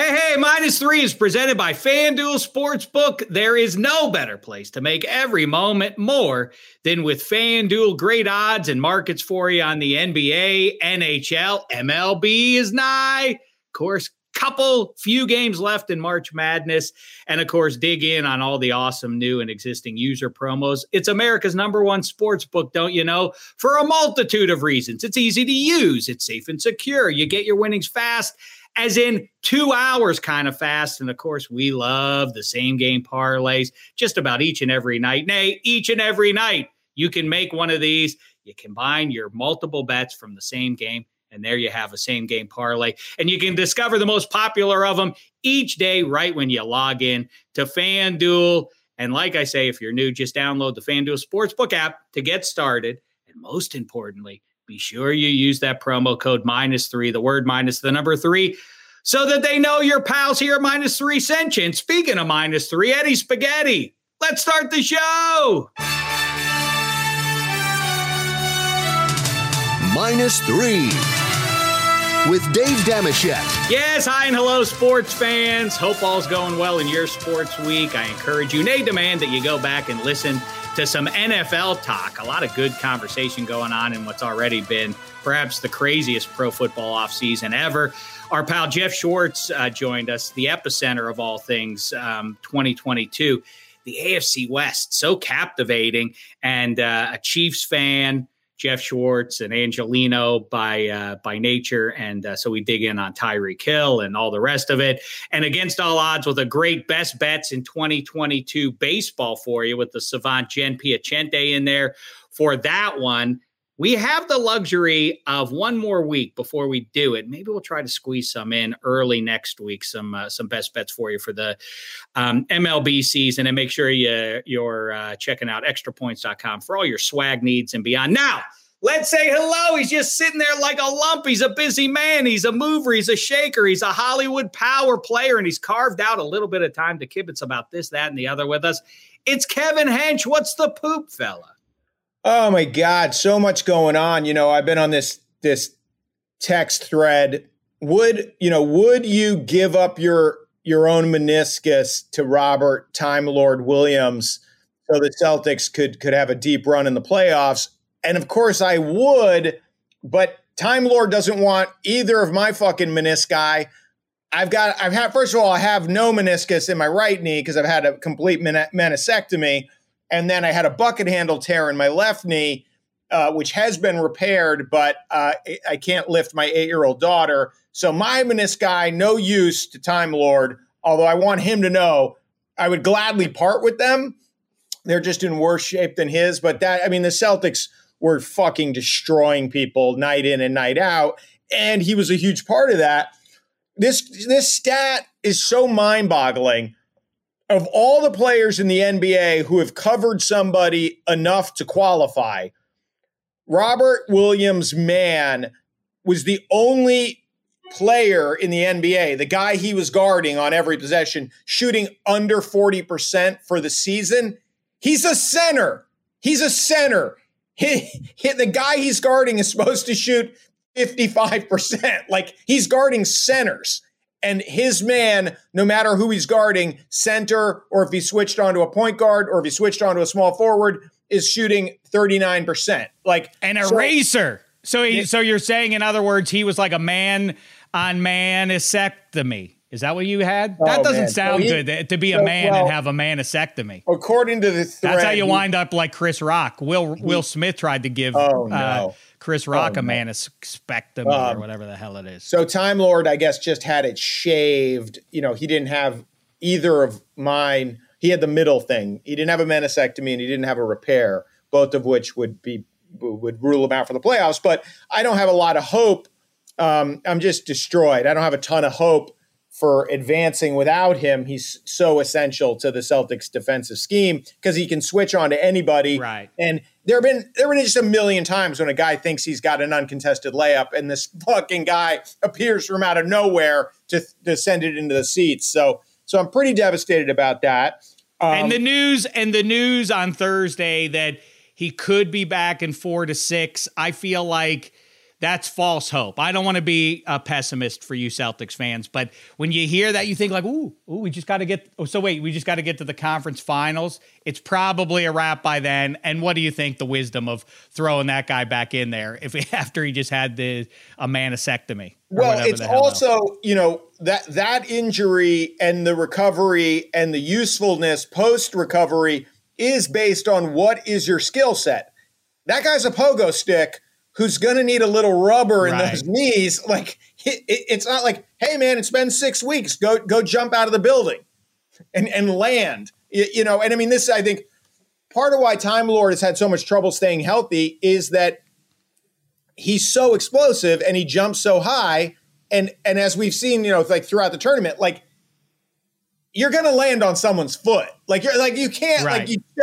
Hey, -3 is presented by FanDuel Sportsbook. There is no better place to make every moment more than with FanDuel. Great odds and markets for you on the NBA, NHL, MLB is nigh. Of course, couple few games left in March Madness. And of course, dig in on all the awesome new and existing user promos. It's America's #1 sportsbook, don't you know? For a multitude of reasons. It's easy to use. It's safe and secure. You get your winnings fast. As in 2 hours kind of fast. And, of course, we love the same game parlays just about each and every night. Nay, each and every night you can make one of these. You combine your multiple bets from the same game, and there you have a same game parlay. And you can discover the most popular of them each day right when you log in to FanDuel. And like I say, if you're new, just download the FanDuel Sportsbook app to get started. And most importantly, be sure you use that promo code -3, the word -3, so that they know your pals here at -3 sent you. And speaking of -3, Eddie Spaghetti, let's start the show. -3 with Dave Damashek. Yes, hi and hello, sports fans. Hope all's going well in your sports week. I encourage you, nay, demand that you go back and listen to some NFL talk. A lot of good conversation going on in what's already been perhaps the craziest pro football offseason ever. Our pal Jeff Schwartz joined us, the epicenter of all things 2022. The AFC West, so captivating. And a Chiefs fan, Jeff Schwartz, an Angelino by nature. And so we dig in on Tyreek Hill and all the rest of it. And against all odds with a great best bets in 2022 baseball for you with the savant Jen Piacente in there for that one. We have the luxury of one more week before we do it. Maybe we'll try to squeeze some in early next week, some best bets for you for the MLB season. And make sure you're checking out extrapoints.com for all your swag needs and beyond. Now, let's say hello. He's just sitting there like a lump. He's a busy man. He's a mover. He's a shaker. He's a Hollywood power player. And he's carved out a little bit of time to kibitz about this, that, and the other with us. It's Kevin Hench. What's the poop, fella? Oh, my God. So much going on. You know, I've been on this text thread. Would you give up your own meniscus to Robert Time Lord Williams so the Celtics could have a deep run in the playoffs? And of course I would, but Time Lord doesn't want either of my fucking menisci. First of all, I have no meniscus in my right knee because I've had a complete meniscectomy. And then I had a bucket handle tear in my left knee, which has been repaired, but I can't lift my 8-year-old daughter. So my menisci, no use to Time Lord, although I want him to know I would gladly part with them. They're just in worse shape than his. But the Celtics were fucking destroying people night in and night out. And he was a huge part of that. This stat is so mind-boggling. Of all the players in the NBA who have covered somebody enough to qualify, Robert Williams' man was the only player in the NBA, the guy he was guarding on every possession, shooting under 40% for the season. He's a center. The guy he's guarding is supposed to shoot 55%. Like, he's guarding centers. And his man, no matter who he's guarding, center, or if he switched onto a point guard, or if he switched onto a small forward, is shooting 39%. Like an eraser. So you're saying, in other words, he was like a man on manisectomy. Is that what you had? That doesn't sound good to be a man and have a manisectomy. According to the thread, that's how you wind up like Chris Rock. Will Smith tried to give. Oh, no. Chris Rock, a man is spectrum or whatever the hell it is. So Time Lord, I guess, just had it shaved. You know, he didn't have either of mine. He had the middle thing. He didn't have a meniscectomy and he didn't have a repair, both of which would rule him out for the playoffs. But I don't have a lot of hope. I'm just destroyed. I don't have a ton of hope for advancing without him. He's so essential to the Celtics defensive scheme because he can switch on to anybody. Right. And there have been just a million times when a guy thinks he's got an uncontested layup and this fucking guy appears from out of nowhere to send it into the seats. So I'm pretty devastated about that. And the news on Thursday that he could be back in 4 to 6. I feel like That's false hope. I don't want to be a pessimist for you Celtics fans, but when you hear that, you think like, ooh, we just got to get to the conference finals. It's probably a wrap by then. And what do you think the wisdom of throwing that guy back in there after he just had a manisectomy? Well, it's also, that injury and the recovery and the usefulness post-recovery is based on what is your skill set. That guy's a pogo stick who's going to need a little rubber in those knees. Like, it's not like, hey, man, it's been 6 weeks. Go jump out of the building and land. And I mean, this, I think, part of why Time Lord has had so much trouble staying healthy is that he's so explosive and he jumps so high. And as we've seen, throughout the tournament, like, you're going to land on someone's foot. Like, you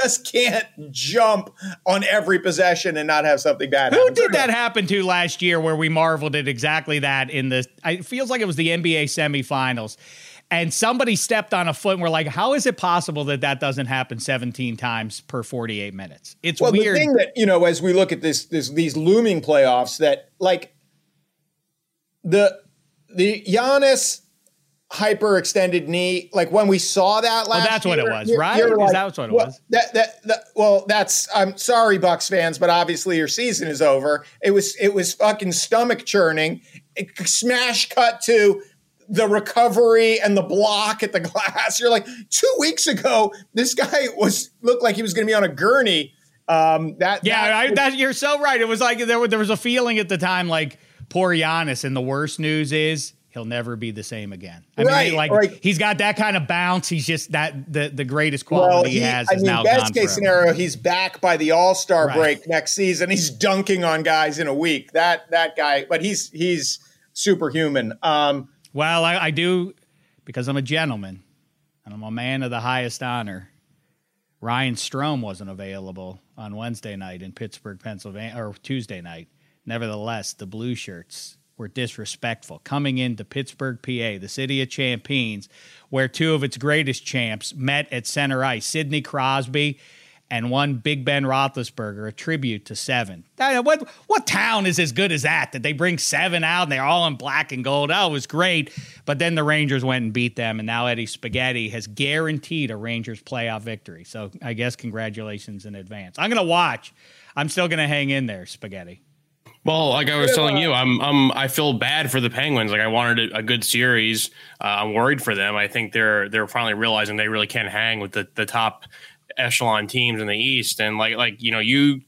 just can't jump on every possession and not have something bad happen. Who did that happen to last year where we marveled at exactly that it feels like it was the NBA semifinals, and somebody stepped on a foot and we're like, how is it possible that doesn't happen 17 times per 48 minutes? It's weird. The thing that, as we look at these looming playoffs, that like the Giannis hyperextended knee, like when we saw that last year. That's what it was, right? That's what it was. I'm sorry, Bucks fans, but obviously your season is over. It was fucking stomach churning. Smash cut to the recovery and the block at the glass. You're like, 2 weeks ago, this guy looked like he was going to be on a gurney. You're so right. It was like there was a feeling at the time, like, poor Giannis, and the worst news is he'll never be the same again. He's got that kind of bounce. He's just that the greatest quality he has is now gone. Best case scenario, he's back by the All-Star break next season. He's dunking on guys in a week. That guy, but he's superhuman. I do, because I'm a gentleman and I'm a man of the highest honor. Ryan Strome wasn't available on Wednesday night in Pittsburgh, Pennsylvania, or Tuesday night. Nevertheless, the blue shirts were disrespectful coming into Pittsburgh, PA, the city of champions, where two of its greatest champs met at center ice, Sidney Crosby and one Big Ben Roethlisberger, a tribute to Seven. What town is as good as that they bring Seven out and they're all in black and gold? Oh, it was great. But then the Rangers went and beat them, and now Eddie Spaghetti has guaranteed a Rangers playoff victory. So I guess congratulations in advance. I'm going to watch. I'm still going to hang in there, Spaghetti. Well, like I was telling you, I feel bad for the Penguins. Like, I wanted a good series. I'm worried for them. I think they're finally realizing they really can't hang with the top echelon teams in the East. And you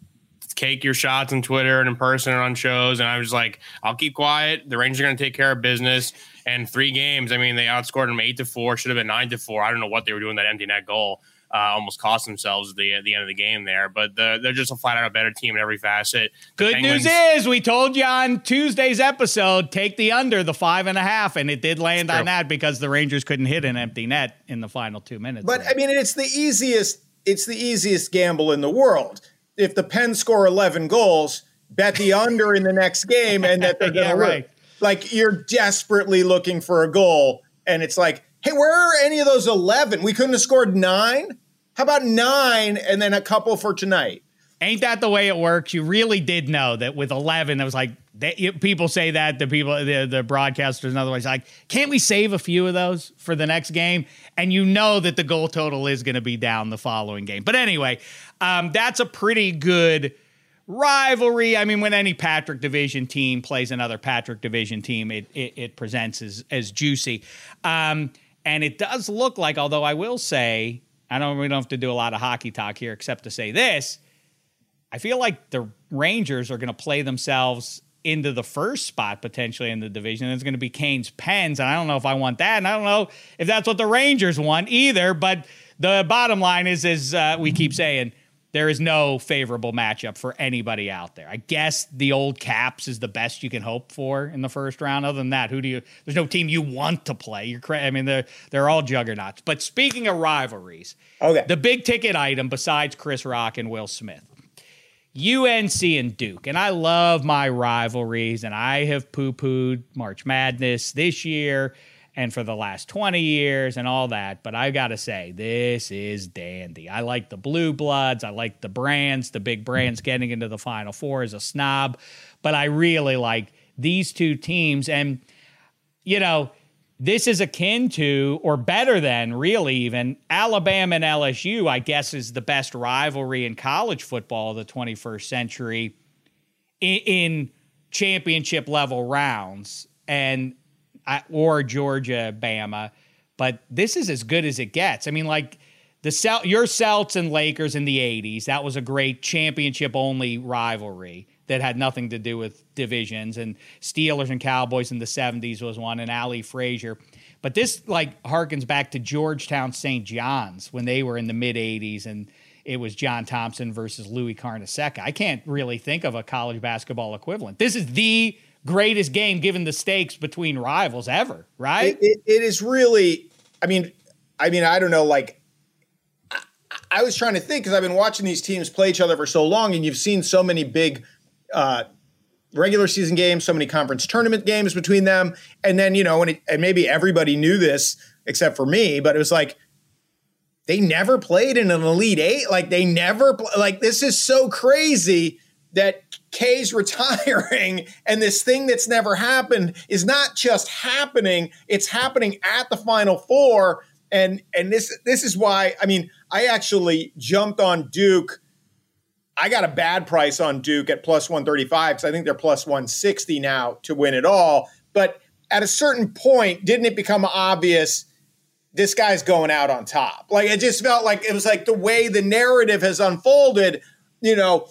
take your shots on Twitter and in person and on shows. And I was like, I'll keep quiet. The Rangers are going to take care of business. And three games, I mean, they outscored them 8-4. Should have been 9-4. I don't know what they were doing. That empty net goal almost cost themselves at the end of the game there, but they're just a flat out better team in every facet. Good news is, we told you on Tuesday's episode, take the under, the 5.5, and it did land on that because the Rangers couldn't hit an empty net in the final 2 minutes. But there. I mean, it's the easiest gamble in the world. If the Pens score 11 goals, bet the under in the next game, and that they're going to win. Like, you're desperately looking for a goal, and it's like, hey, where are any of those 11? We couldn't have scored 9? How about 9 and then a couple for tonight? Ain't that the way it works? You really did know that with 11, it was like, people say that, the broadcasters and otherwise, like, can't we save a few of those for the next game? And you know that the goal total is going to be down the following game. But anyway, that's a pretty good rivalry. I mean, when any Patrick Division team plays another Patrick Division team, it presents as juicy. And it does look like, although I will say, we don't have to do a lot of hockey talk here except to say this, I feel like the Rangers are going to play themselves into the first spot potentially in the division. And it's going to be Canes Pens, and I don't know if I want that, and I don't know if that's what the Rangers want either, but the bottom line is we keep saying, there is no favorable matchup for anybody out there. I guess the old Caps is the best you can hope for in the first round. Other than that, there's no team you want to play. They're all juggernauts. But speaking of rivalries, the big ticket item besides Chris Rock and Will Smith, UNC and Duke. And I love my rivalries, and I have poo-pooed March Madness this year. and for the last 20 years and all that. But I've got to say, this is dandy. I like the blue bloods. I like the brands. The big brands getting into the Final Four is a snob. But I really like these two teams. And, you know, this is akin to, or better than, really even, Alabama and LSU, I guess, is the best rivalry in college football of the 21st century in championship-level rounds. And or Georgia, Bama, but this is as good as it gets. I mean, like your Celts and Lakers in the 80s, that was a great championship-only rivalry that had nothing to do with divisions, and Steelers and Cowboys in the 70s was one, and Allie Frazier. But this, like, harkens back to Georgetown St. John's when they were in the mid-'80s, and it was John Thompson versus Louis Carnesecca. I can't really think of a college basketball equivalent. This is the greatest game given the stakes between rivals ever, right? It is really, I mean, I don't know, like, I was trying to think, because I've been watching these teams play each other for so long, and you've seen so many big regular season games, so many conference tournament games between them. And then, you know, and maybe everybody knew this except for me, but it was like, they never played in an Elite Eight. Like, they never, like, this is so crazy that K's retiring and this thing that's never happened is not just happening, it's happening at the Final Four. And this is why, I mean, I actually jumped on Duke. I got a bad price on Duke at plus 135 because I think they're plus 160 now to win it all. But at a certain point, didn't it become obvious this guy's going out on top? Like, it just felt like it was like the way the narrative has unfolded, you know,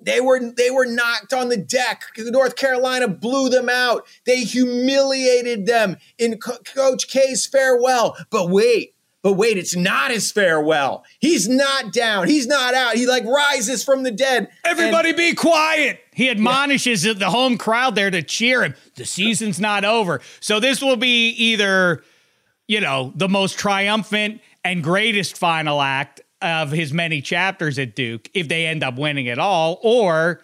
They were knocked on the deck. North Carolina blew them out. They humiliated them in Coach K's farewell. But wait, it's not his farewell. He's not down. He's not out. He, like, rises from the dead. Everybody be quiet. He admonishes the home crowd there to cheer him. The season's not over. So this will be either, you know, the most triumphant and greatest final act of his many chapters at Duke, if they end up winning at all, or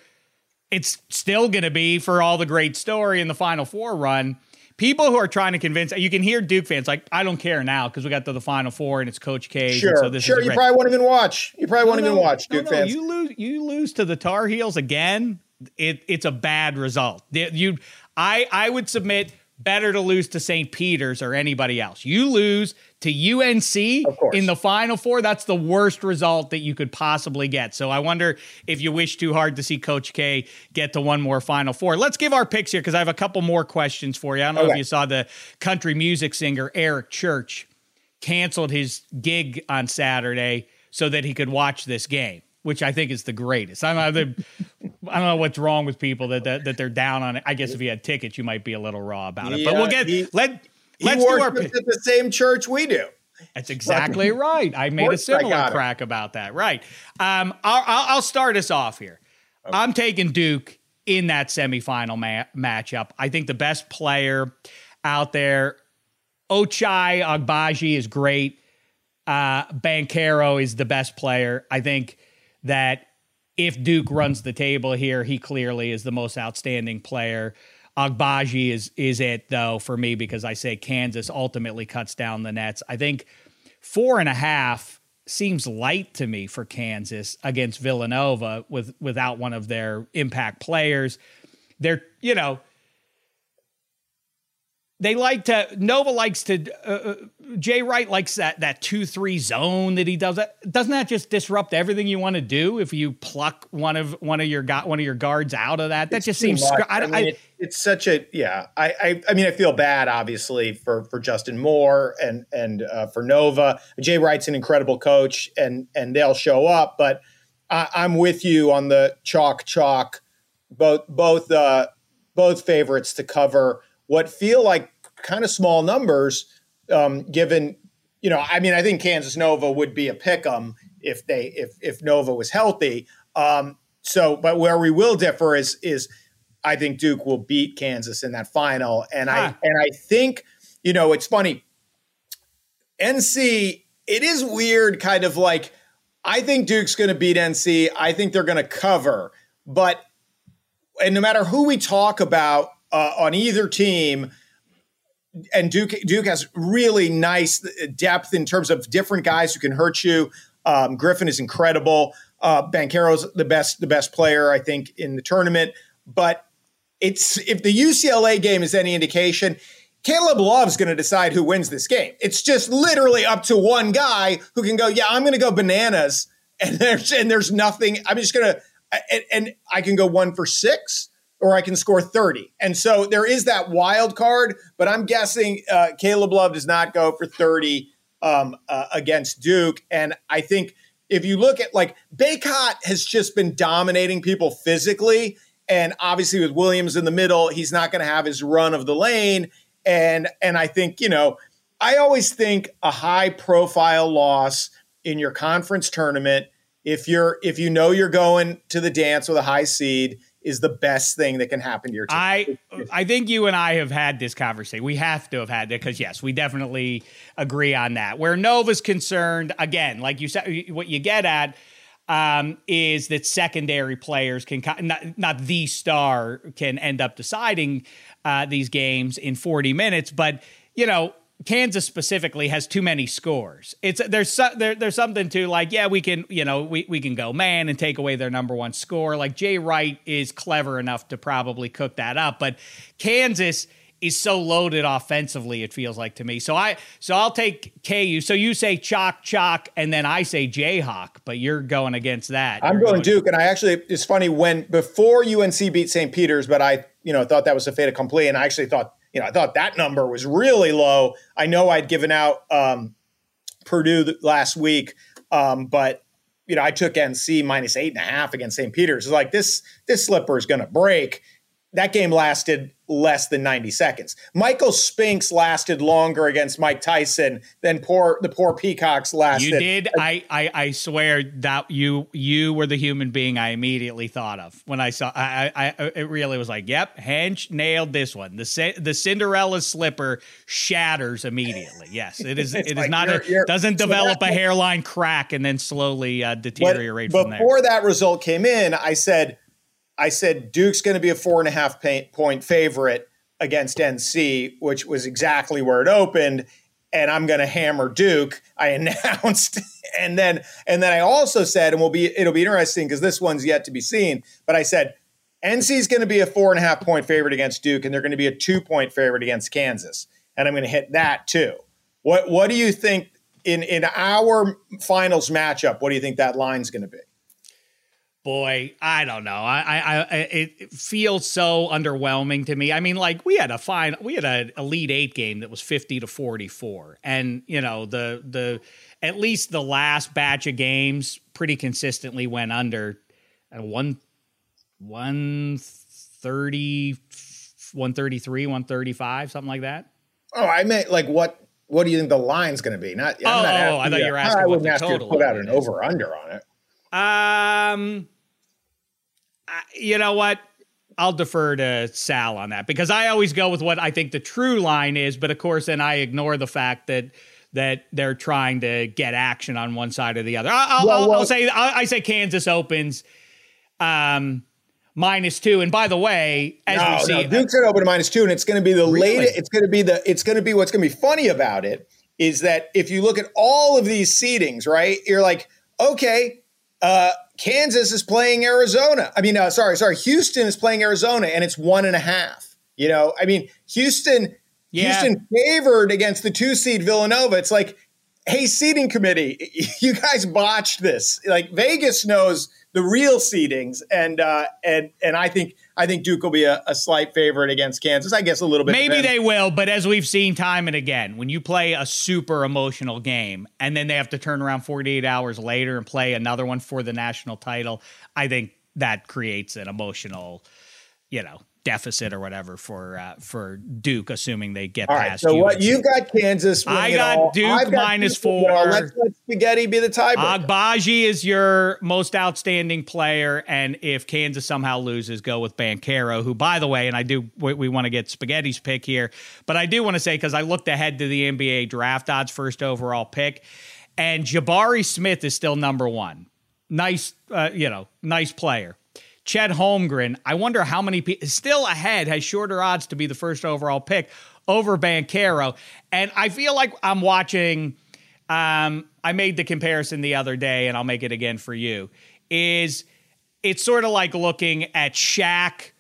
it's still going to be for all the great story in the Final Four run. People who are trying to convince, you can hear Duke fans like, I don't care now because we got to the Final Four and it's Coach K. Sure, so this is you probably won't even watch. You probably won't even watch, Duke fans. You lose to the Tar Heels again. It's a bad result. I would submit better to lose to St. Peter's or anybody else. You lose to UNC in the Final Four, that's the worst result that you could possibly get. So I wonder if you wish too hard to see Coach K get to one more Final Four. Let's give our picks here because I have a couple more questions for you. I don't know if you saw the country music singer Eric Church canceled his gig on Saturday so that he could watch this game, which I think is the greatest. I don't know what's wrong with people that they're down on it. I guess if you had tickets, you might be a little raw about it. But we'll get... Let's do our picks at the same church we do. That's exactly right. I made a similar crack about that. Right. I'll start us off here. Okay. I'm taking Duke in that semifinal matchup. I think the best player out there, Ochai Agbaji, is great. Banchero is the best player. I think that if Duke runs the table here, he clearly is the most outstanding player. Agbaji is it, though, for me, because I say Kansas ultimately cuts down the nets. I think 4.5 seems light to me for Kansas against Villanova without one of their impact players. Jay Wright likes that 2-3 zone that he does. Doesn't that just disrupt everything you want to do if you pluck one of your guards out of that? That just seems. I mean, I feel bad, obviously, for Justin Moore and for Nova. Jay Wright's an incredible coach, and they'll show up. But I'm with you on the chalk. Both favorites to cover what feel like kind of small numbers, given, you know, I mean, I think Kansas Nova would be a pick 'em if Nova was healthy. But where we will differ is I think Duke will beat Kansas in that final. And I think, you know, it's funny. NC, it is weird, kind of like, I think Duke's going to beat NC. I think they're going to cover, and no matter who we talk about, on either team, and Duke has really nice depth in terms of different guys who can hurt you. Griffin is incredible. Banchero's the best player, I think, in the tournament. But it's if the UCLA game is any indication, Caleb Love's going to decide who wins this game. It's just literally up to one guy who can go, yeah, I'm going to go bananas, and there's nothing. I'm just going to – and I can go 1 for 6 or I can score 30. And so there is that wild card, but I'm guessing Caleb Love does not go for 30 against Duke. And I think if you look at, like, Baycott has just been dominating people physically, and obviously with Williams in the middle, he's not going to have his run of the lane. And I think, you know, I always think a high profile loss in your conference tournament, if you know you're going to the dance with a high seed, is the best thing that can happen to your team. I think you and I have had this conversation. We have to have had that because, yes, we definitely agree on that. Where Nova's concerned, again, like you said, what you get at is that secondary players can not the star can end up deciding these games in 40 minutes. But, you know, Kansas specifically has too many scores. There's something to, like, yeah, we can, you know, we can go man and take away their number one score. Like, Jay Wright is clever enough to probably cook that up, but Kansas is so loaded offensively, it feels like to me. So I'll take KU. So you say chalk, and then I say Jayhawk, but you're going against that. I'm going Duke, and I actually, it's funny, before UNC beat St. Peter's, but I, you know, thought that was a fait accompli, and I actually thought, you know, I thought that number was really low. I know I'd given out Purdue last week, but, you know, I took NC minus 8.5 against St. Peter's. It's like this slipper is going to break. That game lasted less than 90 seconds. Michael Spinks lasted longer against Mike Tyson than the poor Peacocks lasted. You did. I swear that you were the human being I immediately thought of when I saw. It really was like, yep, Hench nailed this one. The Cinderella slipper shatters immediately. Yes, it is. It like is not. It doesn't develop a hairline crack and then slowly deteriorate from there. Before that result came in, I said Duke's going to be a 4.5-point favorite against NC, which was exactly where it opened, and I'm going to hammer Duke, I announced. and then I also said, and it'll be interesting because this one's yet to be seen, but I said NC's going to be a 4.5-point favorite against Duke, and they're going to be a 2-point favorite against Kansas, and I'm going to hit that too. What do you think in our finals matchup, what do you think that line's going to be? Boy, I don't know. It feels so underwhelming to me. I mean, like, we had an Elite Eight game that was 50-44, and, you know, the at least the last batch of games pretty consistently went under 130, 133, 135, something like that. Oh, I meant like what do you think the line's going to be? Not. I'm not I thought you were asking. I wouldn't ask you to put out an over under on it. You know what? I'll defer to Sal on that because I always go with what I think the true line is. But of course, then I ignore the fact that they're trying to get action on one side or the other. I say Kansas opens -2. And by the way, as we see, Duke's going to open to -2, and it's going to be the latest. It's going to be what's going to be funny about it is that if you look at all of these seedings, right? You're like, okay. Kansas is playing Arizona. I mean, sorry. Houston is playing Arizona, and it's 1.5. You know, I mean, Houston favored against the 2-seed Villanova. It's like, hey, seeding committee, you guys botched this. Like, Vegas knows the real seedings, and I think Duke will be a slight favorite against Kansas. I guess a little bit. Maybe they will, but as we've seen time and again, when you play a super emotional game and then they have to turn around 48 hours later and play another one for the national title, I think that creates an emotional, you know, deficit or whatever for Duke, assuming they get all past. Right, so what you got? Kansas. I got Duke -4. Let's spaghetti be the tiebreaker. Agbaji is your most outstanding player, and if Kansas somehow loses, go with Banchero, who, by the way, and we want to get Spaghetti's pick here, but I do want to say, because I looked ahead to the NBA draft odds, first overall pick, and Jabari Smith is still #1. Nice, nice player. Chet Holmgren, I wonder how many people, still ahead, has shorter odds to be the first overall pick. over Banchero. And I feel like I'm watching, I made the comparison the other day, and I'll make it again for you, is it's sort of like looking at Shaq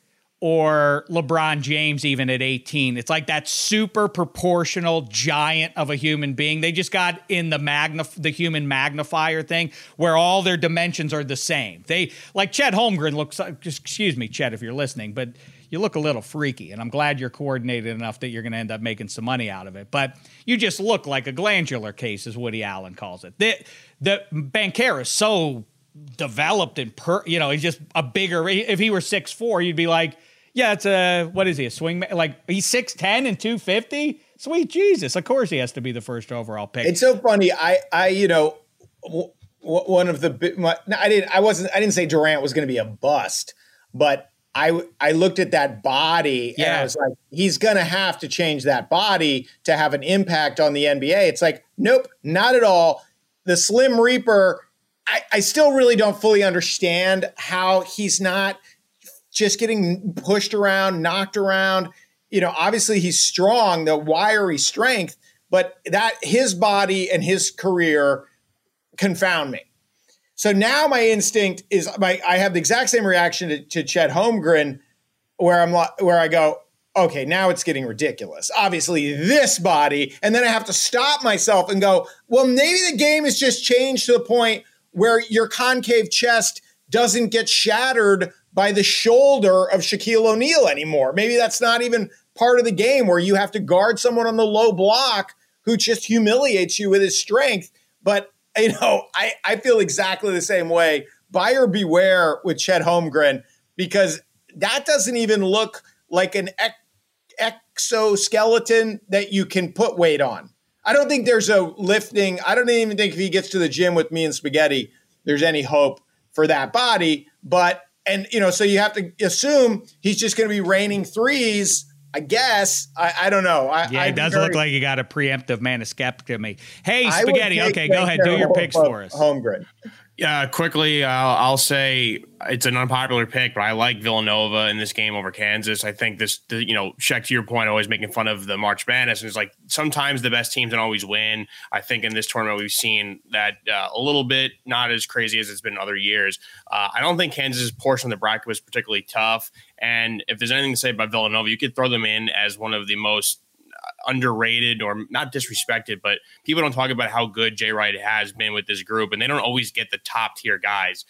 or LeBron James even at 18. It's like that super proportional giant of a human being. They just got in the human magnifier thing where all their dimensions are the same. They, like Chet Holmgren looks, excuse me, Chet, if you're listening, but you look a little freaky, and I'm glad you're coordinated enough that you're going to end up making some money out of it. But you just look like a glandular case, as Woody Allen calls it. The Banchero is so developed and, you know, he's just a bigger, if he were 6'4", you'd be like, yeah, it's a, what is he, a swingman? Like, he's 6'10" and 250? Sweet Jesus, of course he has to be the first overall pick. It's so funny. I you know, one of the, I didn't say Durant was going to be a bust, but I looked at that body, yeah, and I was like, he's going to have to change that body to have an impact on the NBA. It's like, nope, not at all. The Slim Reaper, I still really don't fully understand how he's not just getting pushed around, knocked around. You know, obviously he's strong, the wiry strength, but that his body and his career confound me. So now my instinct is I have the exact same reaction to Chet Holmgren, where I go, okay, now it's getting ridiculous. Obviously this body, and then I have to stop myself and go, well, maybe the game has just changed to the point where your concave chest doesn't get shattered by the shoulder of Shaquille O'Neal anymore. Maybe that's not even part of the game where you have to guard someone on the low block who just humiliates you with his strength. But, you know, I feel exactly the same way. Buyer beware with Chet Holmgren, because that doesn't even look like an exoskeleton that you can put weight on. I don't think there's a lifting. I don't even think if he gets to the gym with me and spaghetti, there's any hope for that body. But, and, you know, so you have to assume he's just going to be raining threes, I guess. I don't know. It does look like you got a preemptive maniscectomy. Hey, Spaghetti, okay, go ahead. Do your picks for us. Holmgren. Yeah, quickly, I'll say it's an unpopular pick, but I like Villanova in this game over Kansas. I think this, you know, Shaq, to your point, always making fun of the March Madness, and it's like sometimes the best teams don't always win. I think in this tournament we've seen that a little bit, not as crazy as it's been in other years. I don't think Kansas's portion of the bracket was particularly tough, and if there's anything to say about Villanova, you could throw them in as one of the most underrated, or not disrespected, but people don't talk about how good Jay Wright has been with this group, and they don't always get the top tier guys.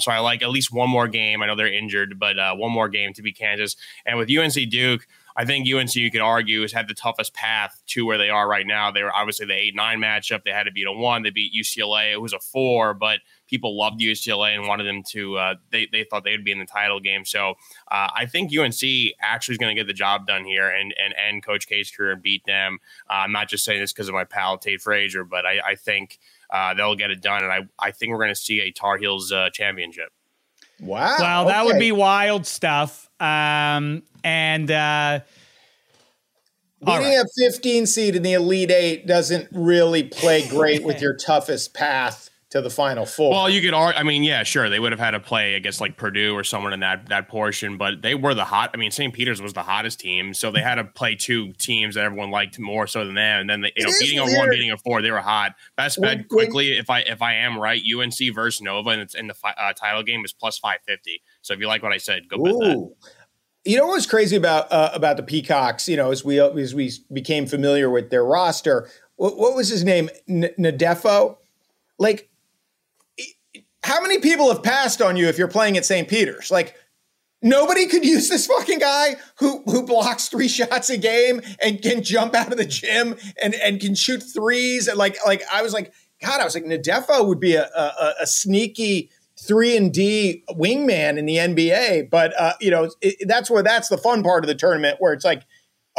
So I like at least one more game. I know they're injured, but one more game to beat Kansas. And with UNC Duke, I think UNC, you could argue, has had the toughest path to where they are right now. They were obviously the 8-9 matchup. They had to beat a 1. They beat UCLA. It was a 4, but people loved UCLA and wanted them to they thought they would be in the title game. So I think UNC actually is going to get the job done here and end Coach K's career and beat them. I'm not just saying this because of my pal, Tate Frazier, but I think they'll get it done. And I think we're going to see a Tar Heels championship. Wow. Well, okay. That would be wild stuff. Beating a 15 seed in the Elite Eight doesn't really play great with your toughest path to the Final Four. Well, you could argue, I mean, yeah, sure, they would have had to play against like Purdue or someone in that portion, but they were St. Peter's was the hottest team, so they had to play two teams that everyone liked more so than them, and then they, beating a 1, beating a 4, they were hot. Best bet quickly, if I am right, UNC versus Nova, and it's in the title game is plus 550. So if you like what I said, go bet that. You know what's crazy about the Peacocks? You know, as we became familiar with their roster, what was his name? Ndefo, like. How many people have passed on you if you're playing at St. Peter's? Like, nobody could use this fucking guy who blocks 3 shots a game and can jump out of the gym and can shoot threes. And I was like, Ndefo would be a sneaky 3-and-D wingman in the NBA. But, you know, that's the fun part of the tournament where it's like,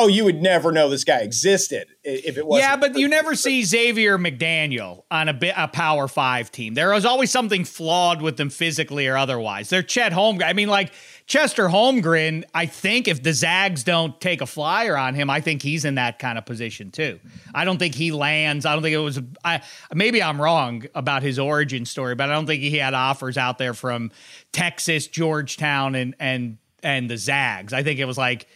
oh, you would never know this guy existed if it wasn't. Yeah, but you never see Xavier McDaniel on a Power 5 team. There is always something flawed with them physically or otherwise. They're Chet Holmgren. I mean, like Chester Holmgren, I think if the Zags don't take a flyer on him, I think he's in that kind of position too. I don't think he lands. I don't think it was maybe I'm wrong about his origin story, but I don't think he had offers out there from Texas, Georgetown, and the Zags. I think it was like,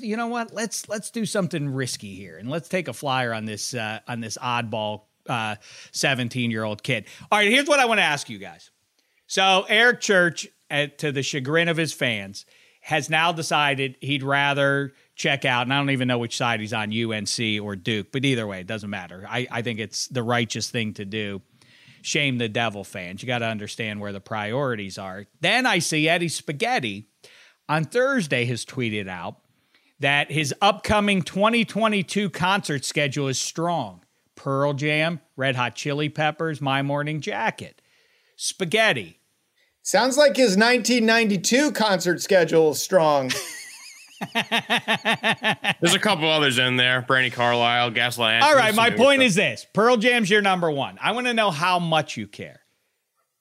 you know what? Let's do something risky here, and let's take a flyer on this oddball 17-year-old kid. All right, here's what I want to ask you guys. So Eric Church, to the chagrin of his fans, has now decided he'd rather check out, and I don't even know which side he's on, UNC or Duke, but either way, it doesn't matter. I think it's the righteous thing to do. Shame the devil, fans. You got to understand where the priorities are. Then I see Eddie Spaghetti on Thursday has tweeted out that his upcoming 2022 concert schedule is strong. Pearl Jam, Red Hot Chili Peppers, My Morning Jacket. Spaghetti. Sounds like his 1992 concert schedule is strong. There's a couple others in there. Brandy Carlisle, Gaslight. All right, my point is this. Pearl Jam's your number one. I want to know how much you care.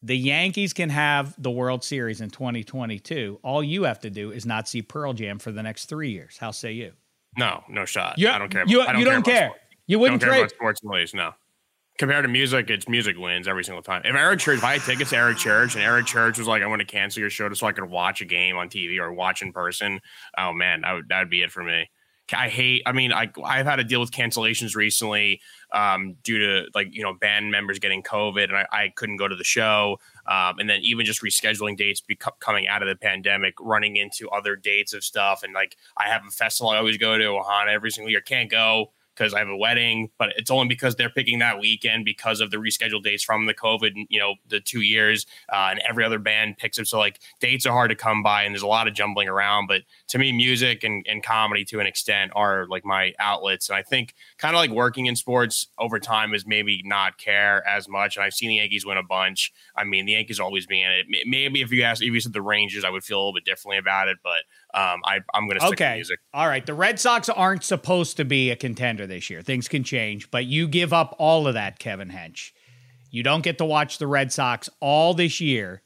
The Yankees can have the World Series in 2022. All you have to do is not see Pearl Jam for the next 3 years. How say you? No, no shot. I don't care. You don't care. You wouldn't care about sports and leagues, no. Compared to music, it's music wins every single time. If Eric Church, if I had tickets to Eric Church and Eric Church was like, I want to cancel your show just so I could watch a game on TV or watch in person, oh man, that'd be it for me. I've had to deal with cancellations recently due to band members getting COVID, and I couldn't go to the show. And then even just rescheduling dates coming out of the pandemic, running into other dates of stuff. And like, I have a festival I always go to, Ohana, every single year. Can't go because I have a wedding, but it's only because they're picking that weekend because of the rescheduled dates from the COVID, the 2 years, and every other band picks them. So like dates are hard to come by and there's a lot of jumbling around, but to me, music and comedy to an extent are like my outlets. And I think kind of like working in sports over time is maybe not care as much. And I've seen the Yankees win a bunch. I mean, the Yankees always be in it. Maybe if you said the Rangers, I would feel a little bit differently about it, but I'm going to stick to music. All right. The Red Sox aren't supposed to be a contender this year. Things can change, but you give up all of that, Kevin Hench. You don't get to watch the Red Sox all this year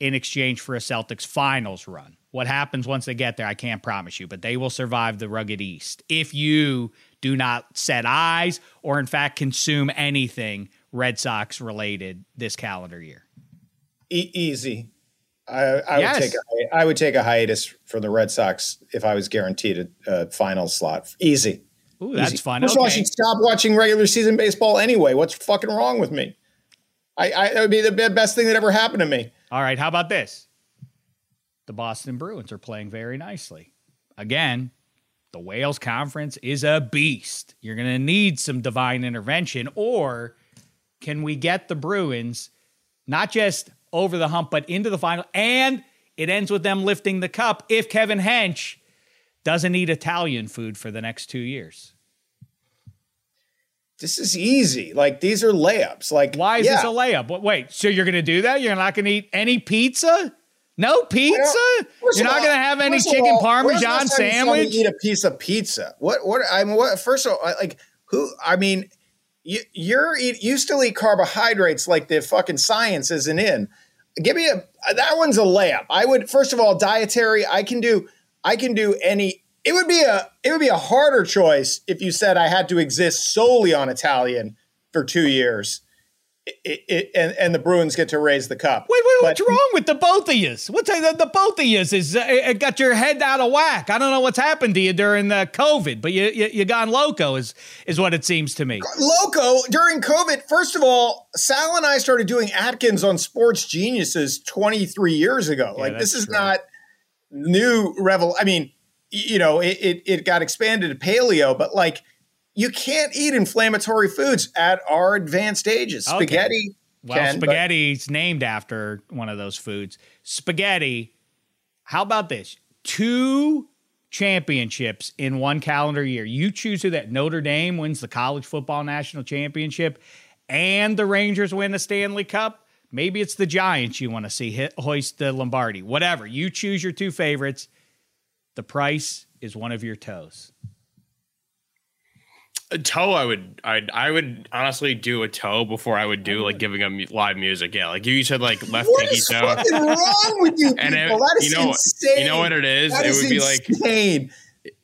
in exchange for a Celtics finals run. What happens once they get there, I can't promise you, but they will survive the rugged East if you do not set eyes or, in fact, consume anything Red Sox related this calendar year. Easy. I would take a hiatus from the Red Sox if I was guaranteed a final slot. Easy. Ooh, that's fun. First of all, I should stop watching regular season baseball anyway. What's fucking wrong with me? That would be the best thing that ever happened to me. All right, how about this? The Boston Bruins are playing very nicely. Again, the Wales Conference is a beast. You're going to need some divine intervention, or can we get the Bruins not just over the hump, but into the final, and it ends with them lifting the cup if Kevin Hench doesn't eat Italian food for the next 2 years. This is easy. Like, these are layups. Like, why is this a layup? Wait, so you're going to do that? You're not going to eat any pizza? No pizza? You're not going to have any chicken parmesan sandwich? Eat a piece of pizza. What? I mean, what? First of all, like, who? I mean, you still eat carbohydrates like the fucking science isn't in. Give me that one's a layup. I would, first of all, dietary. I can do any. It would be a harder choice if you said I had to exist solely on Italian for 2 years, and the Bruins get to raise the cup. Wait, what's wrong with the both of yous? What's the both of yous is got your head out of whack. I don't know what's happened to you during the COVID, but you gone loco is what it seems to me. Loco during COVID. First of all, Sal and I started doing Atkins on Sports Geniuses 23 years ago. Yeah, like, this is not new revel. I mean, it got expanded to paleo, but like, you can't eat inflammatory foods at our advanced ages. Okay. Spaghetti. Well, spaghetti's named after one of those foods. Spaghetti. How about this? 2 championships in one calendar year. You choose who that. Notre Dame wins the college football national championship and the Rangers win a Stanley Cup. Maybe it's the Giants you want to see hoist the Lombardi. Whatever. You choose your 2 favorites. The price is one of your toes. A toe, I would honestly do a toe before I would do like giving up live music. Yeah, like you said, like left pinky toe. What is wrong with you people? And that is insane. You know what it is? That is insane. Like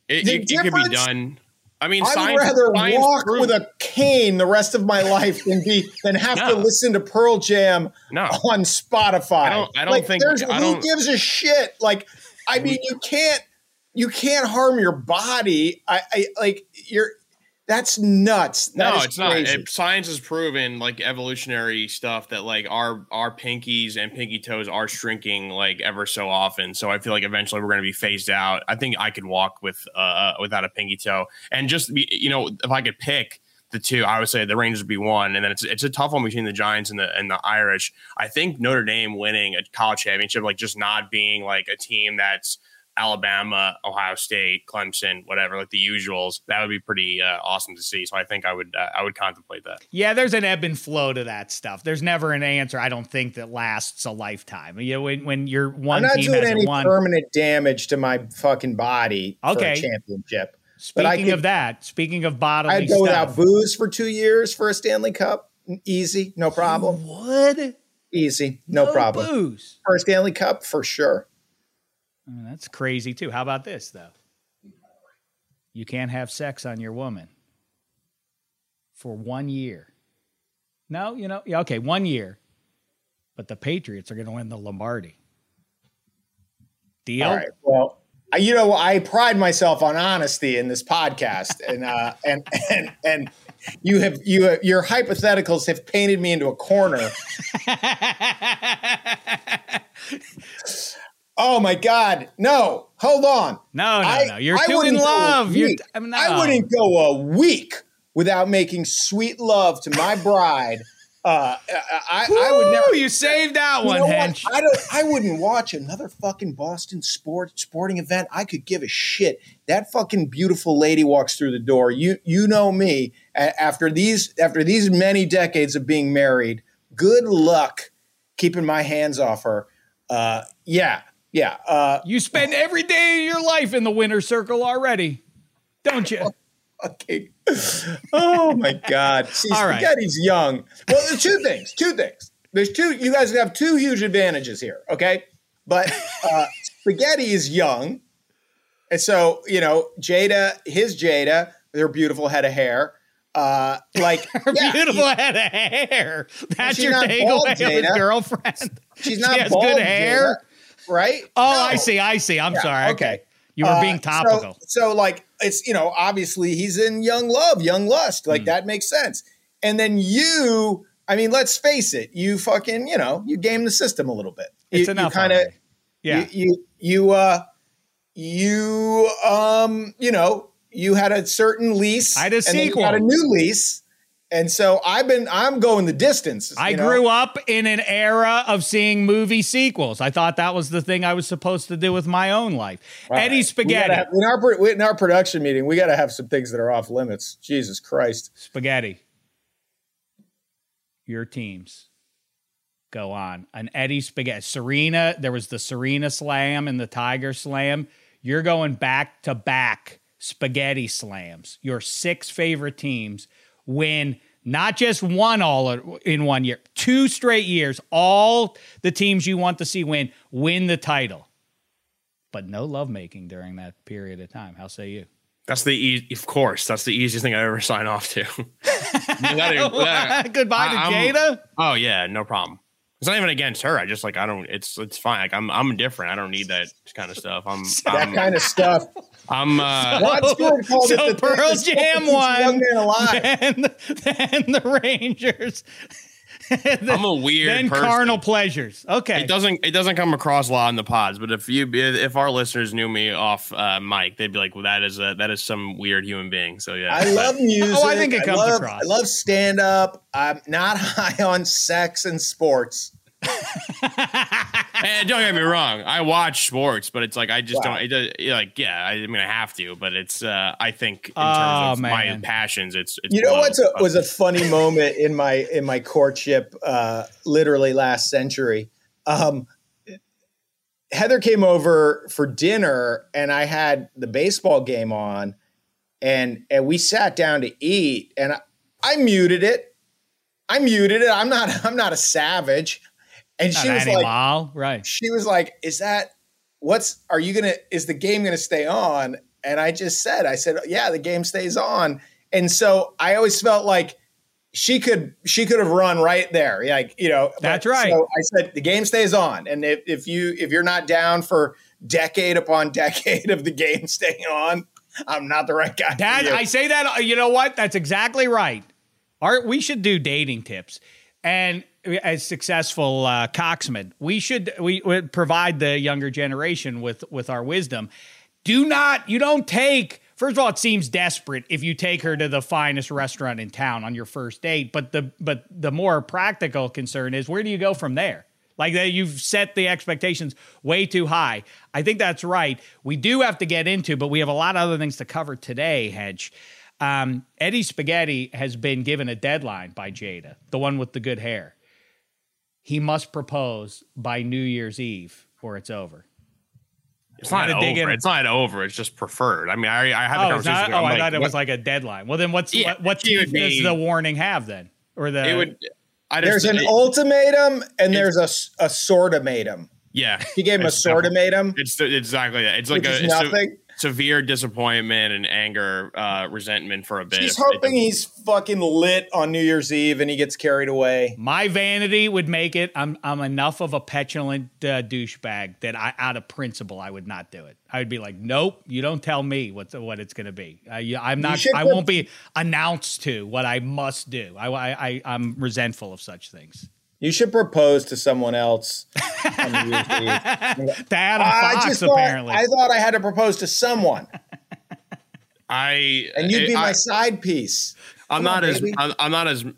it could be done. I mean, I would rather walk with a cane the rest of my life than have to listen to Pearl Jam on Spotify. I don't think. Who gives a shit? Like, I mean, you can't. you can't harm your body. That's nuts. That is crazy. Not. Science has proven, like, evolutionary stuff that, like, our pinkies and pinky toes are shrinking, like, ever so often. So I feel like eventually we're going to be phased out. I think I could walk with without a pinky toe. And just, if I could pick the two, I would say the Rangers would be one. And then it's a tough one between the Giants and the Irish. I think Notre Dame winning a college championship, like, just not being, like, a team that's Alabama, Ohio State, Clemson, whatever, like the usuals. That would be pretty awesome to see. So I think I would contemplate that. Yeah, there's an ebb and flow to that stuff. There's never an answer, I don't think, that lasts a lifetime. When you're one team hasn't won. I'm not doing any permanent damage to my fucking body for a championship. Speaking of bodily stuff, I'd go without booze for 2 years for a Stanley Cup. Easy, no problem. You would? Easy, no problem. Booze. For a Stanley Cup, for sure. I mean, that's crazy too. How about this though? You can't have sex on your woman for 1 year. No, 1 year. But the Patriots are going to win the Lombardi. Deal? All right, well, I pride myself on honesty in this podcast, and your hypotheticals have painted me into a corner. Oh my God! No, hold on. No. You're too in love. I wouldn't go a week without making sweet love to my bride. I would never. You saved that one, Hench. I wouldn't watch another fucking Boston sporting event. I could give a shit. That fucking beautiful lady walks through the door. You know me. After these many decades of being married, good luck keeping my hands off her. Yeah. You spend every day of your life in the winner's circle already, don't you? Okay. Oh, my God. All right. Spaghetti's young. Well, there's two things. There's two. You guys have two huge advantages here, okay? But Spaghetti is young. And so, Jada, their beautiful head of hair. Beautiful head of hair. That's your takeaway of his girlfriend. She's not bald. She has bald, good hair. Jada. Right? Oh, no. I see. I'm sorry. Okay. You were being topical. So it's, obviously he's in young love, young lust. That makes sense. And then let's face it. You fucking, you game the system a little bit. It's enough. You kind of, yeah. You had a certain lease. I had a sequel. Then you got a new lease. And so I'm going the distance. I grew up in an era of seeing movie sequels. I thought that was the thing I was supposed to do with my own life. Wow. Eddie Spaghetti. In our production meeting, we got to have some things that are off limits. Jesus Christ. Spaghetti. Your teams go on. An Eddie Spaghetti. Serena. There was the Serena Slam and the Tiger Slam. You're going back to back Spaghetti Slams. Your six favorite teams win not just one all in 1 year, 2 straight years, all the teams you want to see win the title. But no lovemaking during that period of time. How say you? That's the easiest thing I ever sign off to. Goodbye to Jada? Oh, yeah, no problem. It's not even against her. I just it's fine. Like I'm indifferent. I don't need that kind of stuff. That kind of stuff. I'm so Pearl Jam won, then the Rangers. I'm a weird person. Carnal pleasures. Okay. It doesn't come across a lot in the pods, but if our listeners knew me off mic, they'd be like, well, that is some weird human being. So yeah. I love music. Oh, I think it comes across. I love stand up. I'm not high on sex and sports. And don't get me wrong, I watch sports, but it's like I just I have to, but it's I think in terms of my passions, it's was a funny moment in my courtship literally last century. Heather came over for dinner and I had the baseball game on and we sat down to eat and I muted it. I'm not a savage. And she was like, right. She was like, is the game going to stay on? And I said, yeah, the game stays on. And so I always felt like she could have run right there. Like, you know, that's right. So I said, the game stays on. And if you're not down for decade upon decade of the game staying on, I'm not the right guy. Dad, I say that, you know what? That's exactly right. Art, we should do dating tips. And as successful cocksmen, we provide the younger generation with our wisdom. First of all, it seems desperate if you take her to the finest restaurant in town on your first date. But the more practical concern is, where do you go from there? Like, you've set the expectations way too high. I think that's right. We do have to get into, but we have a lot of other things to cover today, Hedge. Eddie Spaghetti has been given a deadline by Jada, the one with the good hair. He must propose by New Year's Eve or it's over. It's not over. It's just preferred. I mean, I had a conversation. I thought it was like a deadline. Well, then what does the warning have then? There's an ultimatum and there's a sortimatum. Yeah. He gave him a sortimatum. It's exactly that. It's like nothing. Severe disappointment and anger, resentment for a bit. She's hoping he's fucking lit on New Year's Eve and he gets carried away. My vanity would make it. I'm enough of a petulant douchebag that out of principle, I would not do it. I would be like, nope, you don't tell me what it's going to be. I won't be announced to what I must do. I'm resentful of such things. You should propose to someone else. I thought I had to propose to someone. You'd be my side piece. I'm not as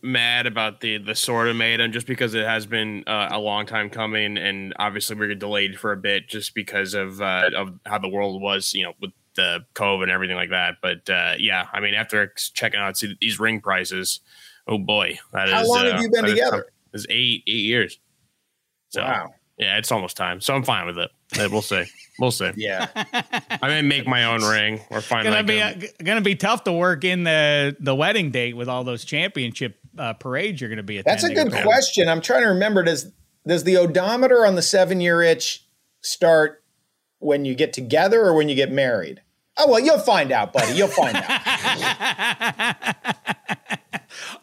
mad about the sortimatum just because it has been a long time coming, and obviously we were delayed for a bit just because of how the world was, you know, with the COVID and everything like that. But yeah, I mean, after checking out these ring prices, oh boy, how long have you been together? It's eight years. So, wow. Yeah, it's almost time. So I'm fine with it. We'll see. Yeah. I may make my own ring or find out. It's going to be tough to work in the wedding date with all those championship parades you're going to be attending. That's a good question. I'm trying to remember, does the odometer on the 7-year itch start when you get together or when you get married? Oh, well, you'll find out, buddy. You'll find out.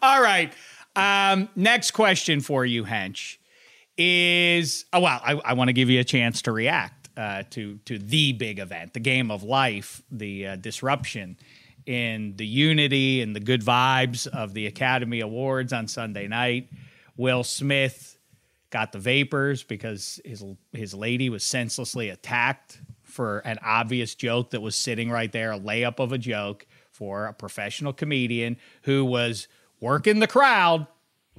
All right. Next question for you, Hench, is, I want to give you a chance to react to the big event, the game of life, the disruption in the unity and the good vibes of the Academy Awards on Sunday night. Will Smith got the vapors because his lady was senselessly attacked for an obvious joke that was sitting right there, a layup of a joke for a professional comedian who was working the crowd,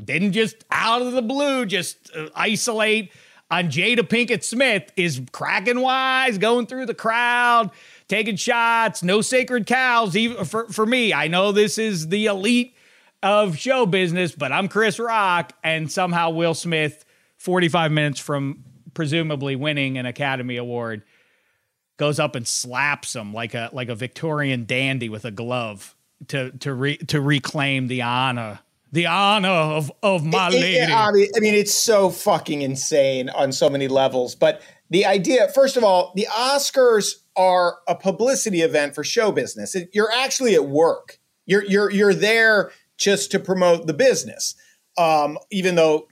didn't just out of the blue, just isolate on Jada Pinkett Smith, is cracking wise, going through the crowd, taking shots, no sacred cows. Even for me, I know this is the elite of show business, but I'm Chris Rock, and somehow Will Smith, 45 minutes from presumably winning an Academy Award, goes up and slaps him like a Victorian dandy with a glove. To reclaim the honor of my lady. I mean, it's so fucking insane on so many levels. But the idea, first of all, the Oscars are a publicity event for show business. You're actually at work. You're there just to promote the business. Even though